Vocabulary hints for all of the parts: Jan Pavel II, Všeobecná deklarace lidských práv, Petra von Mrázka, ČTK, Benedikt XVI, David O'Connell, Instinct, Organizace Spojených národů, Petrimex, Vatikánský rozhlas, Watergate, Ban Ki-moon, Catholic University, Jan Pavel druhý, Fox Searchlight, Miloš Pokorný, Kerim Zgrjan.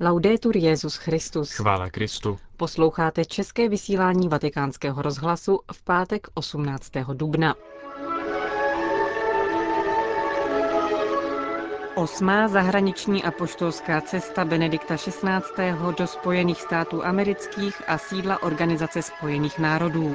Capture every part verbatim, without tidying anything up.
Laudetur Jesus Christus. Chvála Kristu. Posloucháte české vysílání Vatikánského rozhlasu v pátek osmnáctého dubna. Osmá zahraniční apoštolská cesta Benedikta šestnáctého do Spojených států amerických a sídla Organizace spojených národů.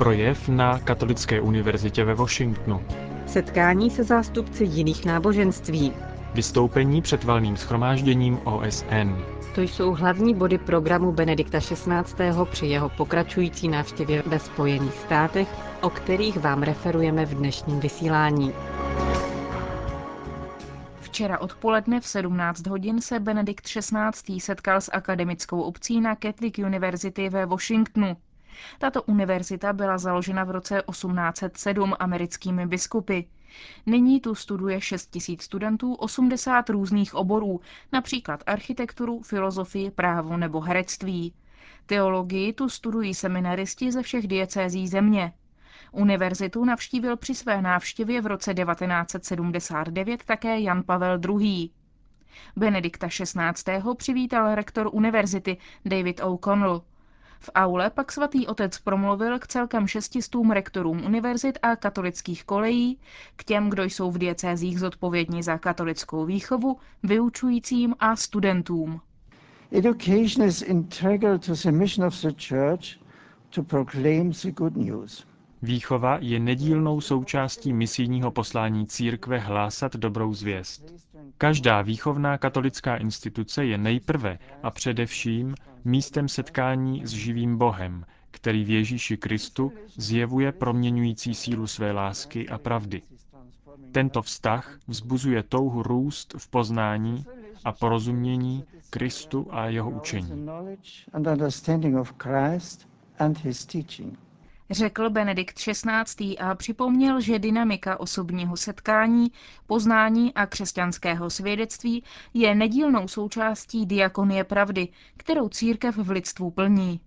Projev na Katolické univerzitě ve Washingtonu. Setkání se zástupci jiných náboženství. Vystoupení před valným shromážděním O S N. To jsou hlavní body programu Benedikta šestnáctého při jeho pokračující návštěvě ve Spojených státech, o kterých vám referujeme v dnešním vysílání. Včera odpoledne v sedmnáct hodin se Benedikt šestnáctý setkal s akademickou obcí na Catholic University ve Washingtonu. Tato univerzita byla založena v roce osmnáct set sedm americkými biskupy. Nyní tu studuje šest tisíc studentů osmdesáti různých oborů, například architekturu, filozofii, právo nebo herectví. Teologii tu studují seminaristi ze všech diecézí země. Univerzitu navštívil při své návštěvě v roce devatenáct set sedmdesát devět také Jan Pavel druhý. Benedikta šestnáctého přivítal rektor univerzity David O'Connell. V aule pak svatý otec promluvil k celkem šestistům rektorům univerzit a katolických kolejí, k těm, kdo jsou v diecézích zodpovědní za katolickou výchovu, vyučujícím a studentům. Education is integral to the mission of the church to proclaim the good news. Výchova je nedílnou součástí misijního poslání církve hlásat dobrou zvěst. Každá výchovná katolická instituce je nejprve a především místem setkání s živým Bohem, který v Ježíši Kristu zjevuje proměňující sílu své lásky a pravdy. Tento vztah vzbuzuje touhu růst v poznání a porozumění Kristu a jeho učení. Řekl Benedikt šestnáctý a připomněl, že dynamika osobního setkání, poznání a křesťanského svědectví je nedílnou součástí diakonie pravdy, kterou církev v lidstvu plní.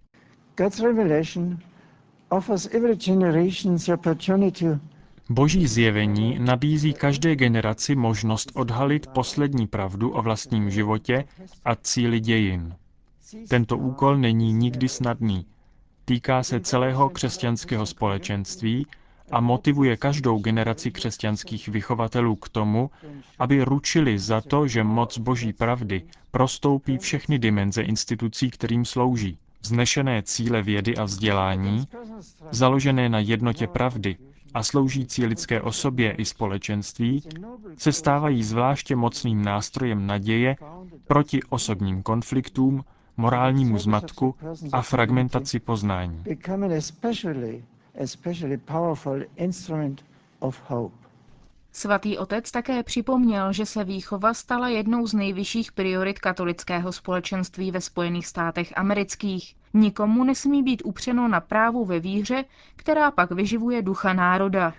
Boží zjevení nabízí každé generaci možnost odhalit poslední pravdu o vlastním životě a cíli dějin. Tento úkol není nikdy snadný. Týká se celého křesťanského společenství a motivuje každou generaci křesťanských vychovatelů k tomu, aby ručili za to, že moc Boží pravdy prostoupí všechny dimenze institucí, kterým slouží. Vznešené cíle vědy a vzdělání, založené na jednotě pravdy a sloužící lidské osobě i společenství, se stávají zvláště mocným nástrojem naděje proti osobním konfliktům, morálnímu zmatku a fragmentaci poznání. Svatý otec také připomněl, že se výchova stala jednou z nejvyšších priorit katolického společenství ve Spojených státech amerických. Nikomu nesmí být upřeno na právu ve víře, která pak vyživuje ducha národa.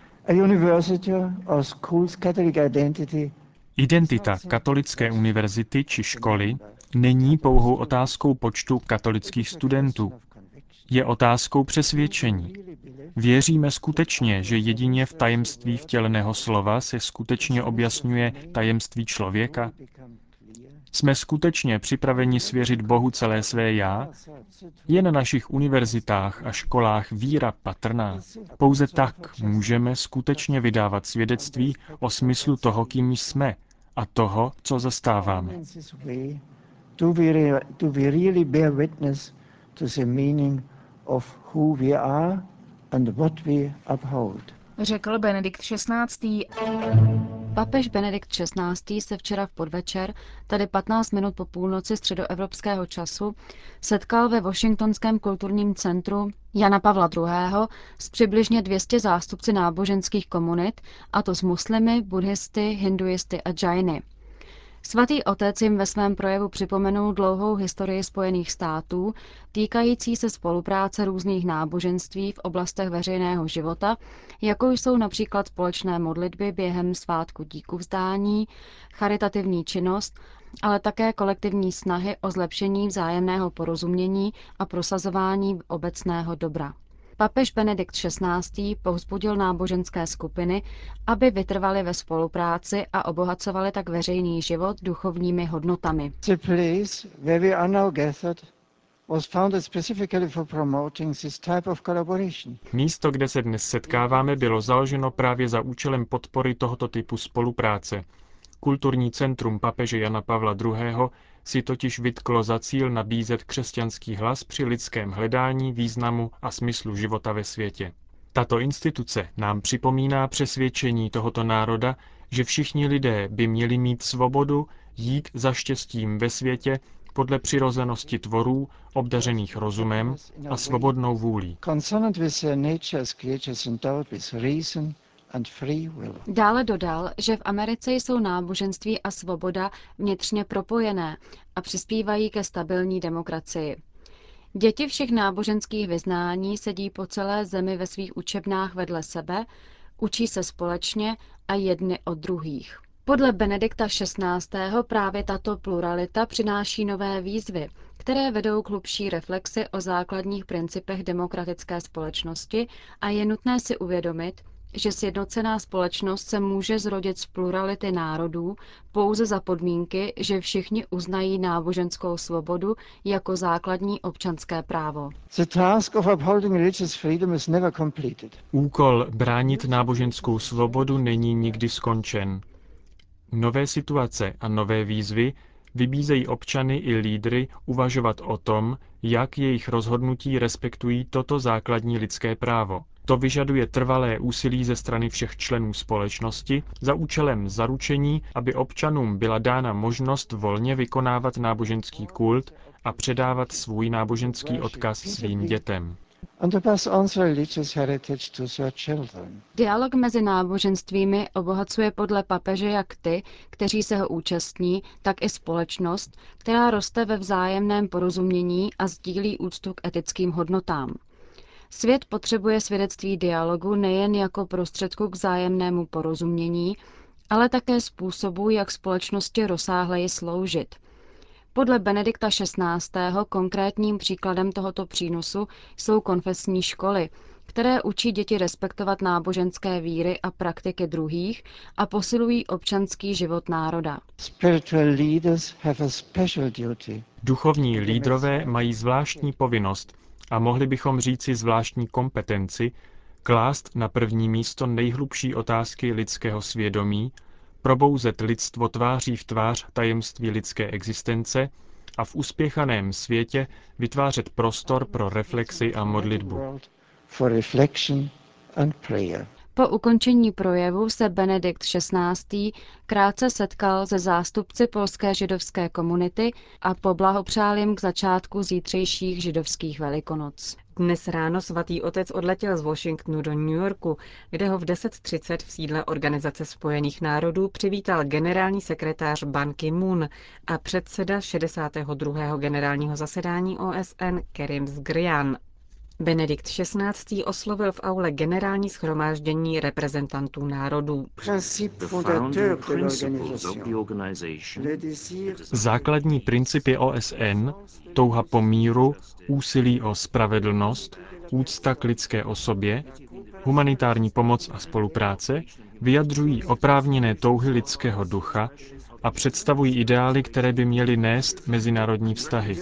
Identita katolické univerzity či školy není pouhou otázkou počtu katolických studentů. Je otázkou přesvědčení. Věříme skutečně, že jedině v tajemství vtěleného slova se skutečně objasňuje tajemství člověka? Jsme skutečně připraveni svěřit Bohu celé své já? Je na našich univerzitách a školách víra patrná. Pouze tak můžeme skutečně vydávat svědectví o smyslu toho, kým jsme, a toho, co zastáváme. Do we, re- do we really bear witness to the meaning of who we are and what we uphold? Řekl Benedikt šestnáctý. Papež Benedikt šestnáctý se včera v podvečer, tedy patnáct minut po půlnoci středoevropského času, setkal ve Washingtonském kulturním centru Jana Pavla druhého. s přibližně dvěsty zástupci náboženských komunit, a to s muslimy, buddhisty, hinduisty a džajny. Svatý otec jim ve svém projevu připomenul dlouhou historii Spojených států, týkající se spolupráce různých náboženství v oblastech veřejného života, jako jsou například společné modlitby během svátku díkuvzdání, charitativní činnost, ale také kolektivní snahy o zlepšení vzájemného porozumění a prosazování obecného dobra. Papež Benedikt šestnáctý. Povzbudil náboženské skupiny, aby vytrvaly ve spolupráci a obohacovaly tak veřejný život duchovními hodnotami. Místo, kde se dnes setkáváme, bylo založeno právě za účelem podpory tohoto typu spolupráce. Kulturní centrum papeže Jana Pavla druhého. Si totiž vytklo za cíl nabízet křesťanský hlas při lidském hledání významu a smyslu života ve světě. Tato instituce nám připomíná přesvědčení tohoto národa, že všichni lidé by měli mít svobodu jít za štěstím ve světě podle přirozenosti tvorů, obdařených rozumem a svobodnou vůlí. Dále dodal, že v Americe jsou náboženství a svoboda vnitřně propojené a přispívají ke stabilní demokracii. Děti všech náboženských vyznání sedí po celé zemi ve svých učebnách vedle sebe, učí se společně a jedny od druhých. Podle Benedikta šestnáctého. Právě tato pluralita přináší nové výzvy, které vedou k hlubší reflexi o základních principech demokratické společnosti a je nutné si uvědomit, že sjednocená společnost se může zrodit z plurality národů pouze za podmínky, že všichni uznají náboženskou svobodu jako základní občanské právo. Úkol bránit náboženskou svobodu není nikdy skončen. Nové situace a nové výzvy vybízejí občany i lídry uvažovat o tom, jak jejich rozhodnutí respektují toto základní lidské právo. To vyžaduje trvalé úsilí ze strany všech členů společnosti za účelem zaručení, aby občanům byla dána možnost volně vykonávat náboženský kult a předávat svůj náboženský odkaz svým dětem. Dialog mezi náboženstvími obohacuje podle papeže jak ty, kteří se ho účastní, tak i společnost, která roste ve vzájemném porozumění a sdílí úctu k etickým hodnotám. Svět potřebuje svědectví dialogu nejen jako prostředku k vzájemnému porozumění, ale také způsobu, jak společnosti rozsáhleji sloužit. Podle Benedikta šestnáctého. Konkrétním příkladem tohoto přínosu jsou konfesní školy, které učí děti respektovat náboženské víry a praktiky druhých a posilují občanský život národa. Duchovní lídrové mají zvláštní povinnost a mohli bychom říci zvláštní kompetenci klást na první místo nejhlubší otázky lidského svědomí, probouzet lidstvo tváří v tvář tajemství lidské existence a v uspěchaném světě vytvářet prostor pro reflexi a modlitbu. Po ukončení projevu se Benedikt šestnáctý. Krátce setkal se zástupci polské židovské komunity a poblahopřál jim k začátku zítřejších židovských Velikonoc. Dnes ráno svatý otec odletěl z Washingtonu do New Yorku, kde ho v deset třicet v sídle Organizace spojených národů přivítal generální sekretář Ban Ki-moon a předseda šedesátého druhého generálního zasedání O S N Kerim Zgrjan. Benedikt šestnáctý. Oslovil v aule generální shromáždění reprezentantů národů. Základní principy O S N, touha po míru, úsilí o spravedlnost, úcta k lidské osobě, humanitární pomoc a spolupráce, vyjadřují oprávněné touhy lidského ducha a představují ideály, které by měly nést mezinárodní vztahy.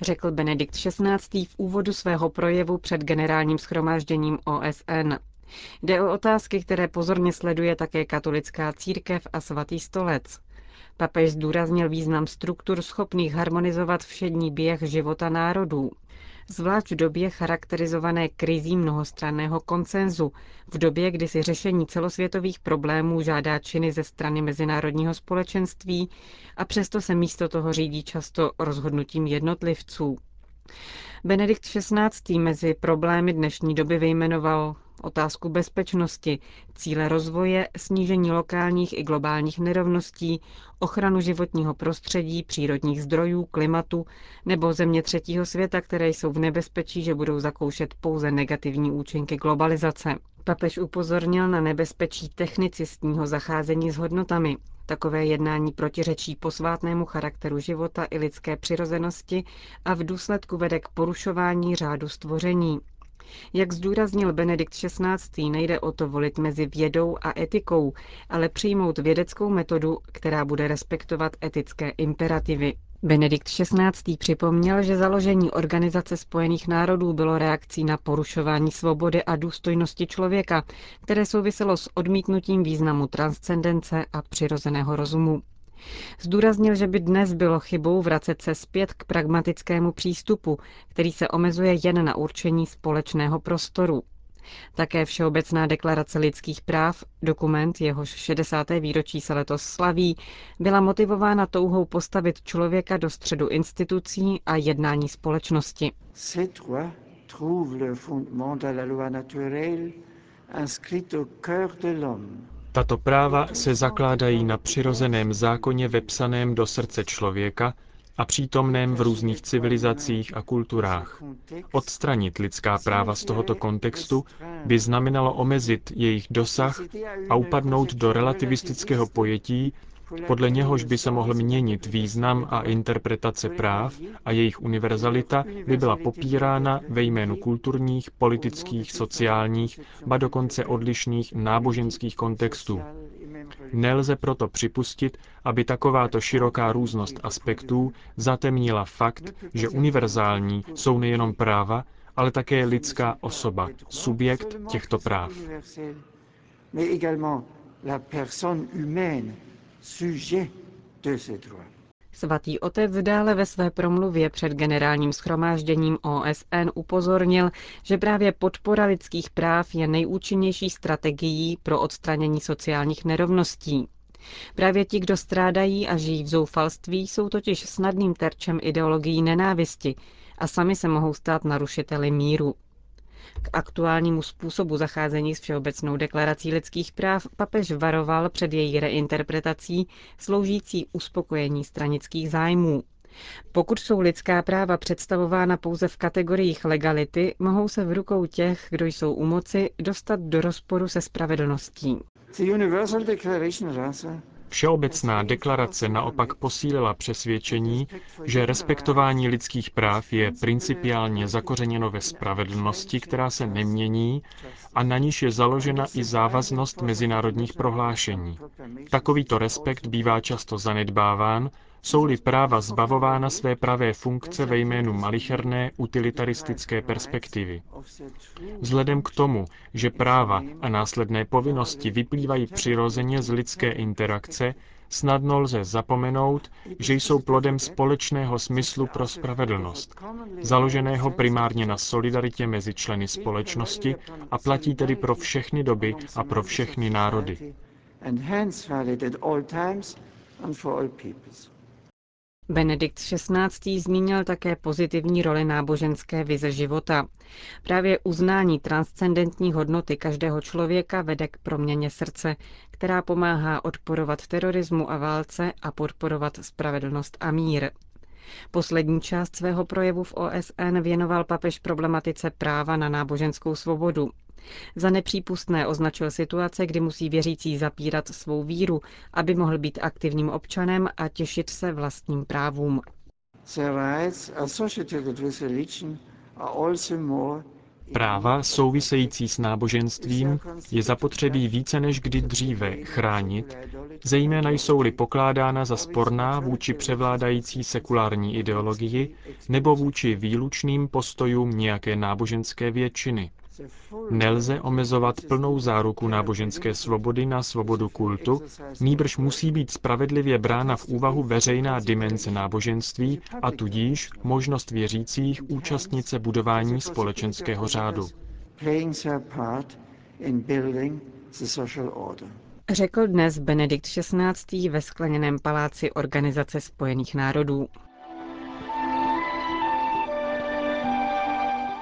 Řekl Benedikt šestnáctý. V úvodu svého projevu před generálním shromážděním O S N. Jde o otázky, které pozorně sleduje také katolická církev a svatý stolec. Papež zdůraznil význam struktur schopných harmonizovat všední běh života národů, zvlášť v době charakterizované krizí mnohostranného konsenzu, v době, kdy si řešení celosvětových problémů žádá činy ze strany mezinárodního společenství a přesto se místo toho řídí často rozhodnutím jednotlivců. Benedikt šestnáctý. Mezi problémy dnešní doby vyjmenoval otázku bezpečnosti, cíle rozvoje, snížení lokálních i globálních nerovností, ochranu životního prostředí, přírodních zdrojů, klimatu nebo země třetího světa, které jsou v nebezpečí, že budou zakoušet pouze negativní účinky globalizace. Papež upozornil na nebezpečí technicistního zacházení s hodnotami, Takové jednání protiřečí posvátnému charakteru života i lidské přirozenosti a v důsledku vede k porušování řádu stvoření. Jak zdůraznil Benedikt šestnáctý, nejde o to volit mezi vědou a etikou, ale přijmout vědeckou metodu, která bude respektovat etické imperativy. Benedikt šestnáctý připomněl, že založení Organizace spojených národů bylo reakcí na porušování svobody a důstojnosti člověka, které souviselo s odmítnutím významu transcendence a přirozeného rozumu. Zdůraznil, že by dnes bylo chybou vracet se zpět k pragmatickému přístupu, který se omezuje jen na určení společného prostoru. Také Všeobecná deklarace lidských práv, dokument jehož šedesáté výročí se letos slaví, byla motivována touhou postavit člověka do středu institucí a jednání společnosti. Tato práva se zakládají na přirozeném zákoně vepsaném do srdce člověka a přítomném v různých civilizacích a kulturách. Odstranit lidská práva z tohoto kontextu by znamenalo omezit jejich dosah a upadnout do relativistického pojetí, podle něhož by se mohl měnit význam a interpretace práv a jejich univerzalita by byla popírána ve jménu kulturních, politických, sociálních, ba dokonce odlišných náboženských kontextů. Nelze proto připustit, aby takováto široká různost aspektů zatemnila fakt, že univerzální jsou nejenom práva, ale také lidská osoba, subjekt těchto práv. Svatý otec dále ve své promluvě před generálním shromážděním O S N upozornil, že právě podpora lidských práv je nejúčinnější strategií pro odstranění sociálních nerovností. Právě ti, kdo strádají a žijí v zoufalství, jsou totiž snadným terčem ideologií nenávisti a sami se mohou stát narušiteli míru. K aktuálnímu způsobu zacházení s Všeobecnou deklarací lidských práv papež varoval před její reinterpretací sloužící uspokojení stranických zájmů. Pokud jsou lidská práva představována pouze v kategoriích legality, mohou se v rukou těch, kdo jsou u moci, dostat do rozporu se spravedlností. Všeobecná deklarace naopak posílila přesvědčení, že respektování lidských práv je principiálně zakořeněno ve spravedlnosti, která se nemění a na níž je založena i závaznost mezinárodních prohlášení. Takovýto respekt bývá často zanedbáván, jsou-li práva zbavována své pravé funkce ve jménu malicherné utilitaristické perspektivy. Vzhledem k tomu, že práva a následné povinnosti vyplývají přirozeně z lidské interakce, snadno lze zapomenout, že jsou plodem společného smyslu pro spravedlnost, založeného primárně na solidaritě mezi členy společnosti a platí tedy pro všechny doby a pro všechny národy. Benedikt šestnáctý zmínil také pozitivní roli náboženské vize života. Právě uznání transcendentní hodnoty každého člověka vede k proměně srdce, která pomáhá odporovat terorismu a válce a podporovat spravedlnost a mír. Poslední část svého projevu v O S N věnoval papež problematice práva na náboženskou svobodu. Za nepřípustné označil situace, kdy musí věřící zapírat svou víru, aby mohl být aktivním občanem a těšit se vlastním právům. Práva související s náboženstvím je zapotřebí více než kdy dříve chránit, zejména jsou-li pokládána za sporná vůči převládající sekulární ideologii nebo vůči výlučným postojům nějaké náboženské většiny. Nelze omezovat plnou záruku náboženské svobody na svobodu kultu, nýbrž musí být spravedlivě brána v úvahu veřejná dimenze náboženství a tudíž možnost věřících účastnit se budování společenského řádu. Řekl dnes Benedikt šestnáctý ve skleněném paláci Organizace spojených národů.